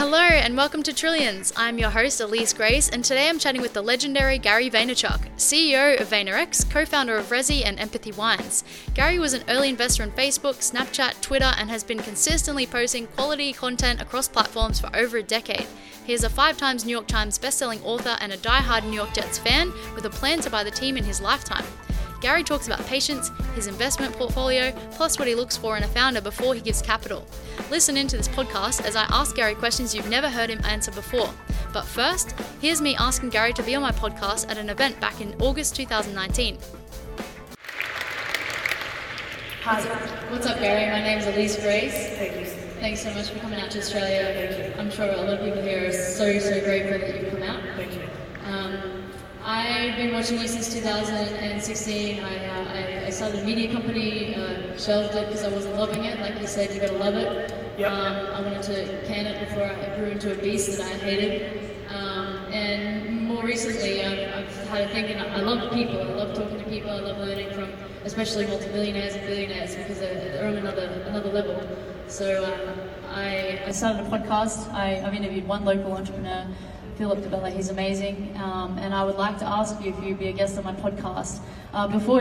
Hello and welcome to Trillions. I'm your host, Elise Grace, and today I'm chatting with the legendary Gary Vaynerchuk, CEO of VaynerX, co-founder of Resi and Empathy Wines. Gary was an early investor in Facebook, Snapchat, Twitter, and has been consistently posting quality content across platforms for over a decade. He is a 5 times New York Times bestselling author and a die-hard New York Jets fan with a plan to buy the team in his lifetime. Gary talks about patience, his investment portfolio, plus what he looks for in a founder before he gives capital. Listen into this podcast as I ask Gary questions you've never heard him answer before. But first, here's me asking Gary to be on my podcast at an event back in August 2019. Hi. What's up, Gary? My name's Elise Grace. Thank you. Thanks so much for coming out to Australia. Thank you. I'm sure a lot of people here are so grateful that you've come out. Thank you. I've been watching you since 2016. I started a media company, shelved it because I wasn't loving it. Like you said, you gotta love it. Yep. I wanted to can it before I grew into a beast that I hated. And more recently, I've had a thinking, I love people, I love talking to people, I love learning from, especially multi-millionaires and billionaires because they're on another level. So I started a podcast. I've interviewed one local entrepreneur, Philip DeBella. He's amazing, and I would like to ask you if you'd be a guest on my podcast. Before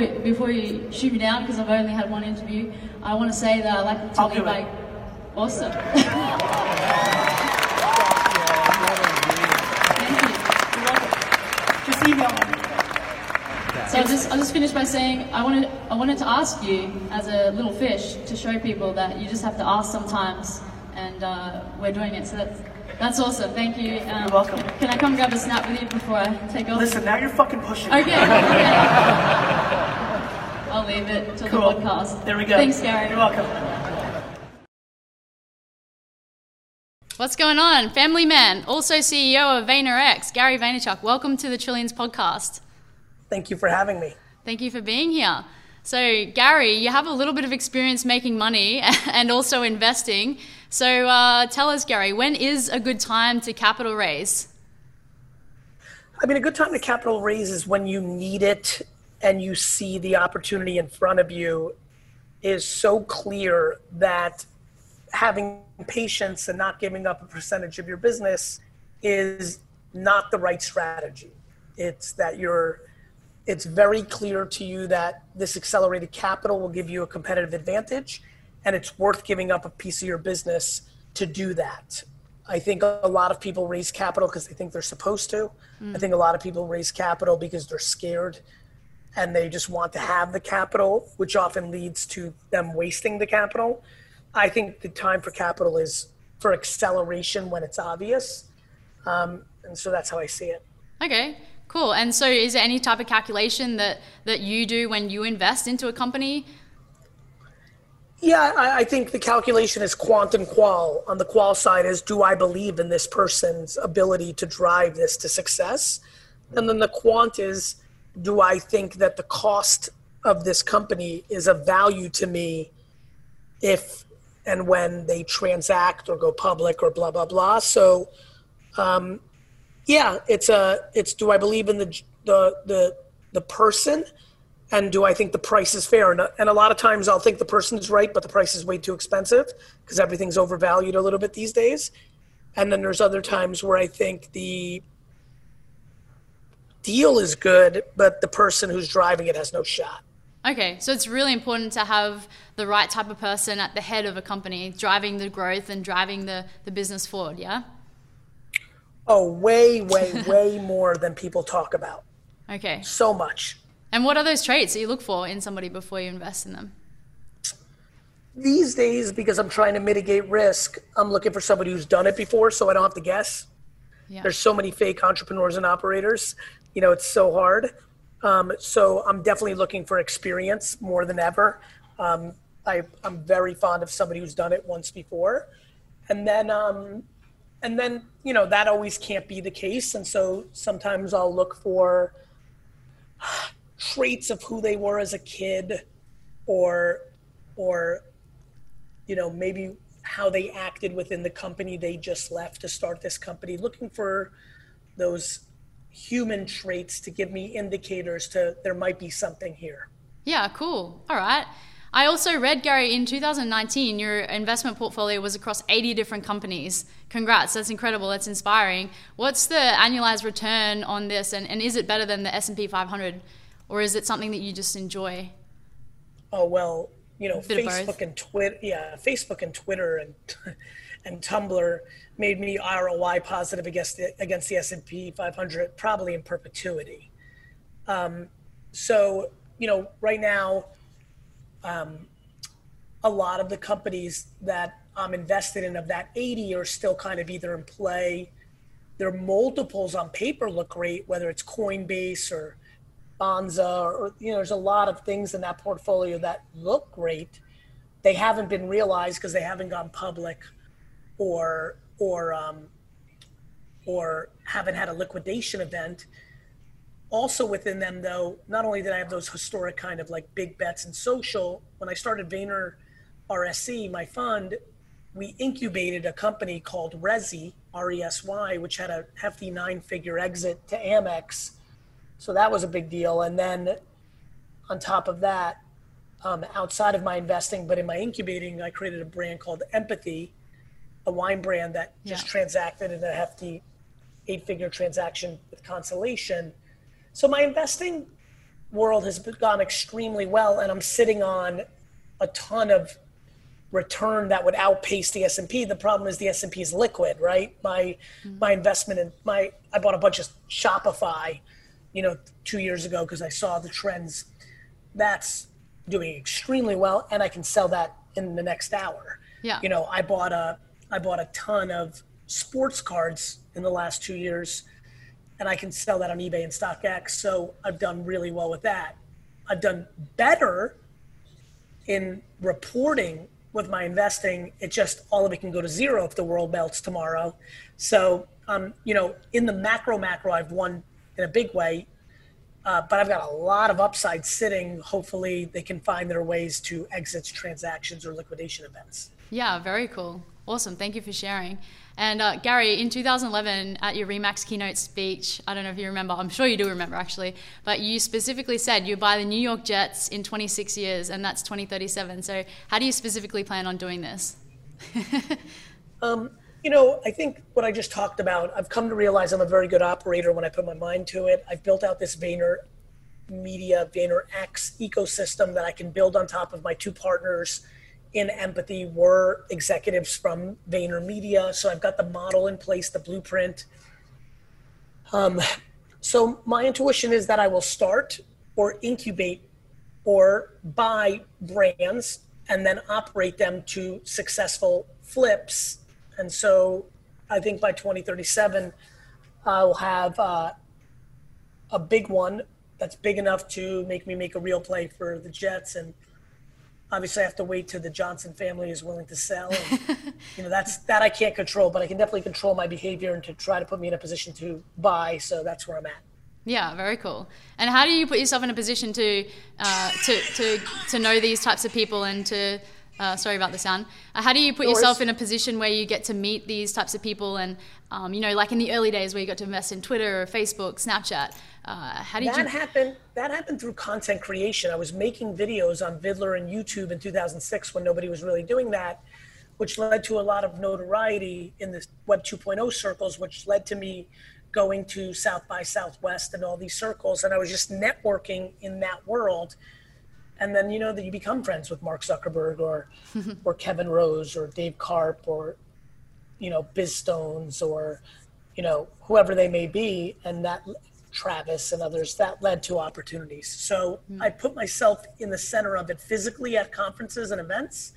you shoot me down, because I've only had one interview, I want to say that I like to tell you, like, awesome. Thank you. You're welcome. Just email me. So I'll just finish by saying I wanted to ask you, as a little fish, to show people that you just have to ask sometimes, and we're doing it. So That's awesome, thank you. You're welcome. Can I come grab a snap with you before I take off? Listen, now you're fucking pushing. Okay. I'll leave it till cool. The podcast. There we go. Thanks, Gary. You're welcome. What's going on? Family man, also CEO of VaynerX, Gary Vaynerchuk. Welcome to the Trillions podcast. Thank you for having me. Thank you for being here. So, Gary, you have a little bit of experience making money and also investing. So tell us, Gary, when is a good time to capital raise? I mean, a good time to capital raise is when you need it and you see the opportunity in front of you is so clear that having patience and not giving up a percentage of your business is not the right strategy. It's very clear to you that this accelerated capital will give you a competitive advantage, and it's worth giving up a piece of your business to do that. I think a lot of people raise capital because they think they're supposed to. Mm. I think a lot of people raise capital because they're scared and they just want to have the capital, which often leads to them wasting the capital. I think the time for capital is for acceleration when it's obvious. And so that's how I see it. Okay, cool. And so is there any type of calculation that you do when you invest into a company? Yeah, I think the calculation is quant and qual. On the qual side is, do I believe in this person's ability to drive this to success? And then the quant is, do I think that the cost of this company is of value to me if and when they transact or go public or blah, blah, blah. So, it's do I believe in the person? And do I think the price is fair? And a lot of times I'll think the person is right, but the price is way too expensive because everything's overvalued a little bit these days. And then there's other times where I think the deal is good, but the person who's driving it has no shot. Okay, so it's really important to have the right type of person at the head of a company driving the growth and driving the business forward, yeah? Oh, way more than people talk about. Okay. So much. And what are those traits that you look for in somebody before you invest in them? These days, because I'm trying to mitigate risk, I'm looking for somebody who's done it before so I don't have to guess. Yeah. There's so many fake entrepreneurs and operators. You know, it's so hard. So I'm definitely looking for experience more than ever. I'm very fond of somebody who's done it once before. And then, you know, that always can't be the case. And so sometimes I'll look for traits of who they were as a kid or you know, maybe how they acted within the company they just left to start this company, looking for those human traits to give me indicators to there might be something here. Yeah, cool. All right. I also read, Gary, in 2019, your investment portfolio was across 80 different companies. Congrats. That's incredible. That's inspiring. What's the annualized return on this? And is it better than the S&P 500? Or is it something that you just enjoy? Oh, well, you know, Facebook and Twitter and Tumblr made me ROI positive against the S&P 500, probably in perpetuity. So, you know, right now, a lot of the companies that I'm invested in of that 80 are still kind of either in play. Their multiples on paper look great, whether it's Coinbase or Bonza, or, you know, there's a lot of things in that portfolio that look great. They haven't been realized because they haven't gone public or haven't had a liquidation event. Also within them, though, not only did I have those historic kind of like big bets in social, when I started Vayner RSC, my fund, we incubated a company called Resi, R-E-S-Y, which had a hefty 9-figure exit to Amex. So that was a big deal. And then on top of that, outside of my investing, but in my incubating, I created a brand called Empathy, a wine brand that just transacted in a hefty 8-figure transaction with Constellation. So my investing world has gone extremely well, and I'm sitting on a ton of return that would outpace the S&P. The problem is the S&P is liquid, right? My investment in I bought a bunch of Shopify, you know, 2 years ago because I saw the trends. That's doing extremely well, and I can sell that in the next hour. Yeah. You know, I bought a ton of sports cards in the last 2 years. And I can sell that on eBay and StockX. So I've done really well with that. I've done better in reporting with my investing. It just, all of it can go to zero if the world melts tomorrow. So, you know, in the macro, I've won in a big way, but I've got a lot of upside sitting. Hopefully they can find their ways to exits, transactions, or liquidation events. Yeah, very cool. Awesome. Thank you for sharing. And Gary, in 2011, at your Remax keynote speech, I don't know if you remember, I'm sure you do remember actually, but you specifically said you buy the New York Jets in 26 years, and that's 2037. So how do you specifically plan on doing this? You know, I think what I just talked about, I've come to realize I'm a very good operator when I put my mind to it. I've built out this Vayner Media, VaynerX ecosystem that I can build on top of. My two partners in Empathy were executives from Vayner Media. So I've got the model in place, the blueprint. So my intuition is that I will start or incubate or buy brands and then operate them to successful flips. And so I think by 2037, I'll have a big one that's big enough to make me make a real play for the Jets. And obviously, I have to wait till the Johnson family is willing to sell. And, you know, that I can't control, but I can definitely control my behavior and to try to put me in a position to buy. So that's where I'm at. Yeah, very cool. And how do you put yourself in a position to know these types of people and to sorry about the sound. How do you put yourself in a position where you get to meet these types of people? And you know, like in the early days where you got to invest in Twitter or Facebook, Snapchat. That happened through content creation. I was making videos on Viddler and YouTube in 2006 when nobody was really doing that, which led to a lot of notoriety in the Web 2.0 circles, which led to me going to South by Southwest and all these circles. And I was just networking in that world. And then, you know, that you become friends with Mark Zuckerberg or Kevin Rose or Dave Karp or, you know, Biz Stones or, you know, whoever they may be. And that... Travis and others, that led to opportunities. So I put myself in the center of it physically at conferences and events,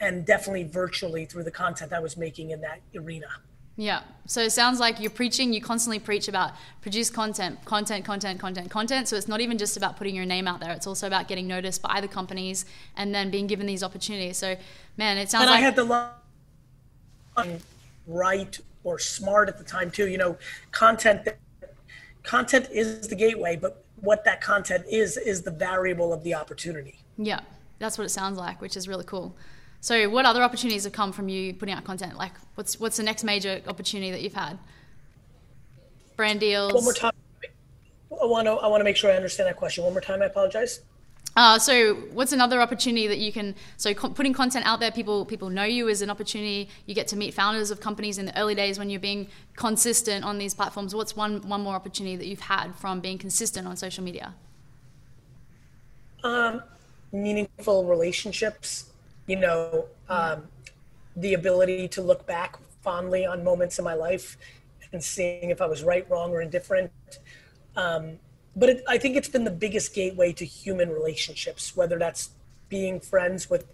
and definitely virtually through the content I was making in that arena. Yeah. So it sounds like you're preaching, you constantly preach about produce content. So it's not even just about putting your name out there. It's also about getting noticed by the companies and then being given these opportunities. So, man, it sounds like... And I had the line right or smart at the time too, you know, Content is the gateway, but what that content is the variable of the opportunity. Yeah, that's what it sounds like, which is really cool. So what other opportunities have come from you putting out content? Like what's the next major opportunity that you've had? Brand deals? One more time. I want to make sure I understand that question. One more time, I apologize. So what's another opportunity that you can, putting content out there, people know you is an opportunity. You get to meet founders of companies in the early days when you're being consistent on these platforms. What's one more opportunity that you've had from being consistent on social media? Meaningful relationships, the ability to look back fondly on moments in my life and seeing if I was right, wrong, or indifferent. But I think it's been the biggest gateway to human relationships, whether that's being friends with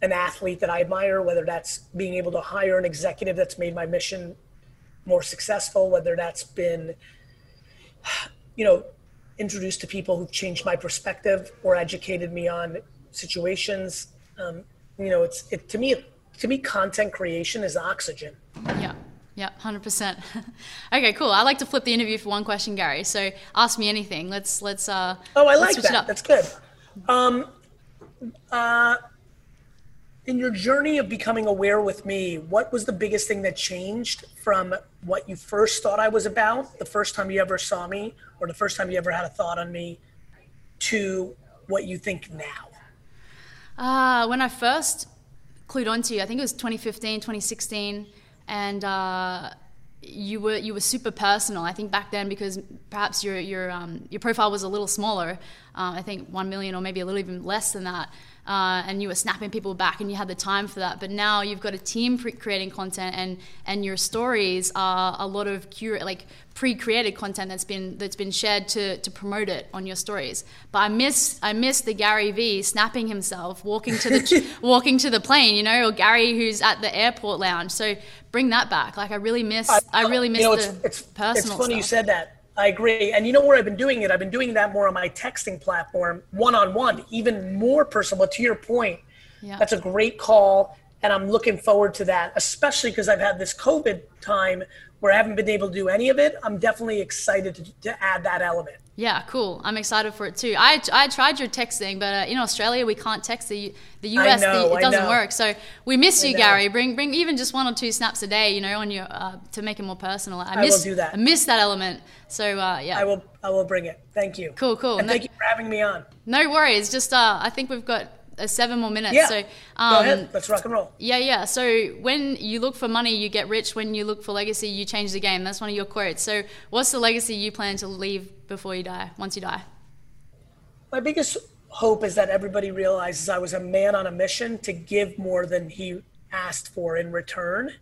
an athlete that I admire, whether that's being able to hire an executive that's made my mission more successful, whether that's been, introduced to people who've changed my perspective or educated me on situations. To me, content creation is oxygen. Yeah, 100%. Okay, cool. I like to flip the interview for one question, Gary. So ask me anything. Let's. I like that. That's good. In your journey of becoming aware with me, what was the biggest thing that changed from what you first thought I was about, the first time you ever saw me, or the first time you ever had a thought on me, to what you think now? When I first clued onto you, I think it was 2015, 2016. And you were super personal. I think back then, because perhaps your profile was a little smaller, I think 1 million or maybe a little even less than that. And you were snapping people back, and you had the time for that. But now you've got a team creating content, and your stories are a lot of pre-created content that's been shared to promote it on your stories. But I miss the Gary V snapping himself walking to the plane, or Gary who's at the airport lounge. So bring that back. I really miss the personal. It's funny stuff. You said that. I agree. And you know where I've been doing it? I've been doing that more on my texting platform, one-on-one, even more personal. But to your point, That's a great call. And I'm looking forward to that, especially because I've had this COVID time where I haven't been able to do any of it. I'm definitely excited to add that element. Yeah, cool. I'm excited for it too. I tried your texting, but in Australia, we can't text the US. It doesn't work. So we miss you, Gary. Bring even just one or two snaps a day, on your to make it more personal. I will do that. I miss that element. So I will bring it. Thank you. Cool. And thank you for having me on. No worries. Just I think we've got 7 more minutes. Yeah. So go ahead. Let's rock and roll. Yeah. So when you look for money, you get rich. When you look for legacy, you change the game. That's one of your quotes. So what's the legacy you plan to leave before you die, once you die? My biggest hope is that everybody realizes I was a man on a mission to give more than he asked for in return.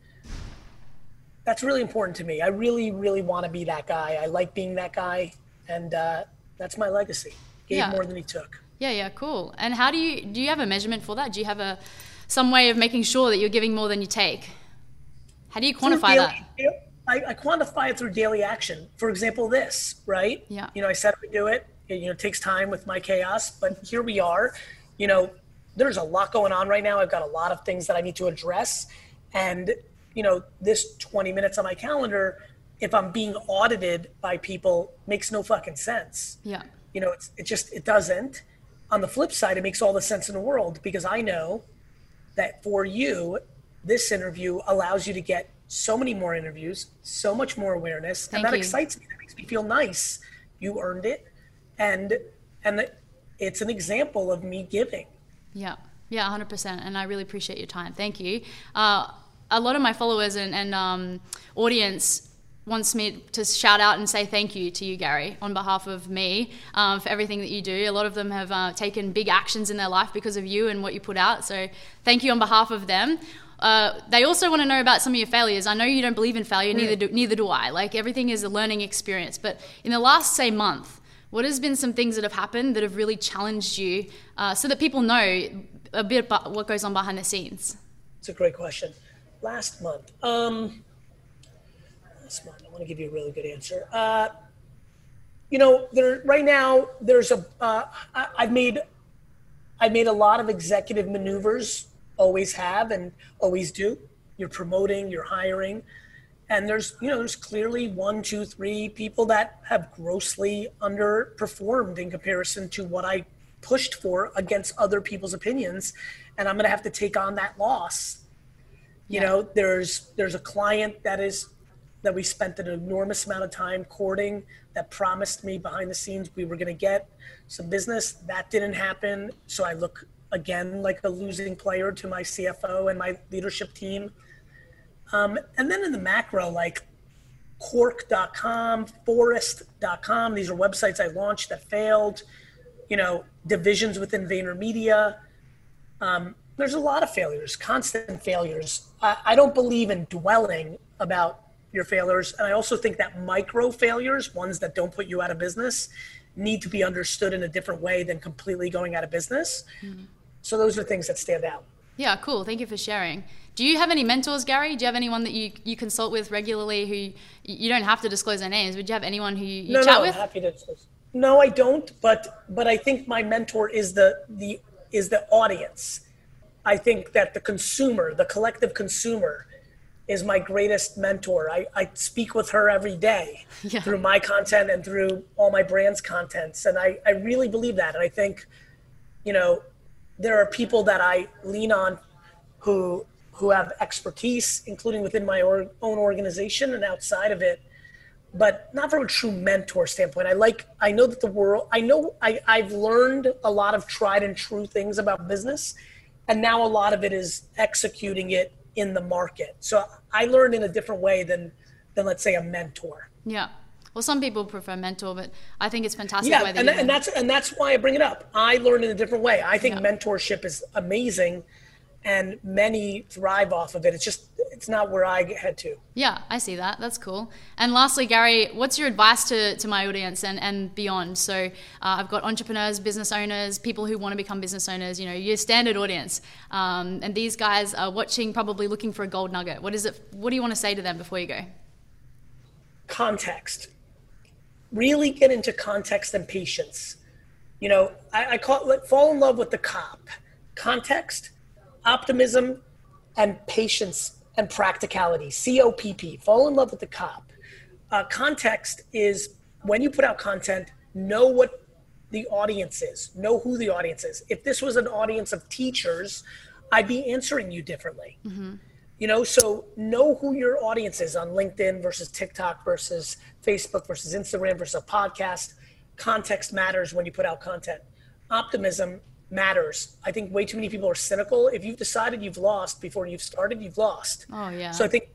That's really important to me. I really, really want to be that guy. I like being that guy. And that's my legacy. Gave more than he took. Yeah, cool. And how do you have a measurement for that? Do you have some way of making sure that you're giving more than you take? How do you quantify that? I quantify it through daily action. For example, this, right? Yeah. I said we do it. It takes time with my chaos, but here we are. There's a lot going on right now. I've got a lot of things that I need to address. And, this 20 minutes on my calendar, if I'm being audited by people, makes no fucking sense. Yeah. It doesn't. On the flip side, it makes all the sense in the world, because I know that for you, this interview allows you to get so many more interviews, so much more awareness. Thank and that you. Excites me. That makes me feel nice. You earned it. And it's an example of me giving. Yeah, 100%. And I really appreciate your time. Thank you. A lot of my followers and audience wants me to shout out and say thank you to you, Gary, on behalf of me for everything that you do. A lot of them have taken big actions in their life because of you and what you put out. So thank you on behalf of them. They also want to know about some of your failures. I know you don't believe in failure, neither do I. Everything is a learning experience. But in the last, say, month, what has been some things that have happened that have really challenged you so that people know a bit about what goes on behind the scenes? It's a great question. Last month. I want to give you a really good answer. Right now there's I've made a lot of executive maneuvers, always have and always do. You're promoting, you're hiring. And there's clearly 1, 2, 3 people that have grossly underperformed in comparison to what I pushed for against other people's opinions. And I'm going to have to take on that loss. There's a client that is that we spent an enormous amount of time courting, that promised me behind the scenes we were going to get some business. That didn't happen. So I look again like a losing player to my CFO and my leadership team. And then in the macro, like cork.com, forest.com, these are websites I launched that failed, you know, divisions within Vayner Media. There's a lot of failures, constant failures. I don't believe in dwelling about your failures. And I also think that micro failures, ones that don't put you out of business, need to be understood in a different way than completely going out of business. Mm-hmm. So those are things that stand out. Yeah, cool. Thank you for sharing. Do you have any mentors, Gary? Do you have anyone that you consult with regularly who you don't have to disclose their names? Would you have anyone who you chat with? Happy to disclose. No, I don't. But I think my mentor is the audience. I think that the consumer, the collective consumer, is my greatest mentor. I speak with her every day through my content and through all my brand's contents. And I really believe that. And I think, you know, there are people that I lean on who have expertise, including within my own organization and outside of it, but not from a true mentor standpoint. I've learned a lot of tried and true things about business. And now a lot of it is executing it in the market. So I learned in a different way than let's say a mentor. Yeah. Well, some people prefer mentor, but I think it's fantastic. Yeah, and that's why I bring it up. I learned in a different way. I think mentorship is amazing and many thrive off of it. It's not where I head to. Yeah, I see that. That's cool. And lastly, Gary, what's your advice to my audience and beyond? So I've got entrepreneurs, business owners, people who want to become business owners, you know, your standard audience. And these guys are watching, probably looking for a gold nugget. What do you want to say to them before you go? Context. Really get into context and patience. You know, I call it fall in love with the cop. Context, optimism, and patience. And practicality, C-O-P-P, fall in love with the cop. Context is when you put out content, know what the audience is, know who the audience is. If this was an audience of teachers, I'd be answering you differently. Mm-hmm. You know, so know who your audience is on LinkedIn versus TikTok versus Facebook versus Instagram versus a podcast. Context matters when you put out content. Optimism matters. I think way too many people are cynical. If you've decided you've lost before you've started, you've lost. Oh yeah. So I think,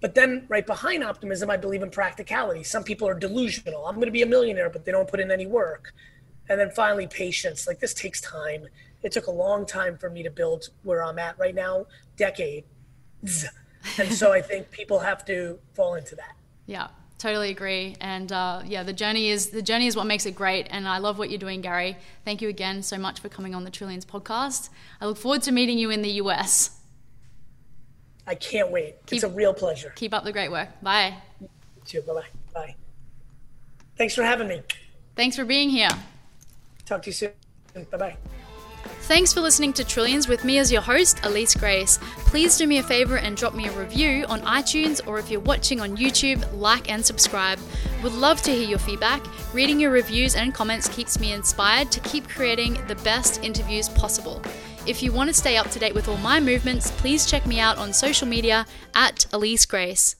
but then right behind optimism, I believe in practicality. Some people are delusional. I'm going to be a millionaire, but they don't put in any work. And then finally, patience. Like this takes time. It took a long time for me to build where I'm at right now, decades. And so I think people have to fall into that. Yeah. Totally agree. And the journey is what makes it great. And I love what you're doing, Gary. Thank you again so much for coming on the Trillions podcast. I look forward to meeting you in the US. I can't wait. It's a real pleasure. Keep up the great work. Bye. You too. Bye-bye. Bye. Thanks for having me. Thanks for being here. Talk to you soon. Bye-bye. Thanks for listening to Trillions with me as your host, Elise Grace. Please do me a favor and drop me a review on iTunes, or if you're watching on YouTube, like and subscribe. Would love to hear your feedback. Reading your reviews and comments keeps me inspired to keep creating the best interviews possible. If you want to stay up to date with all my movements, please check me out on social media at Elise Grace.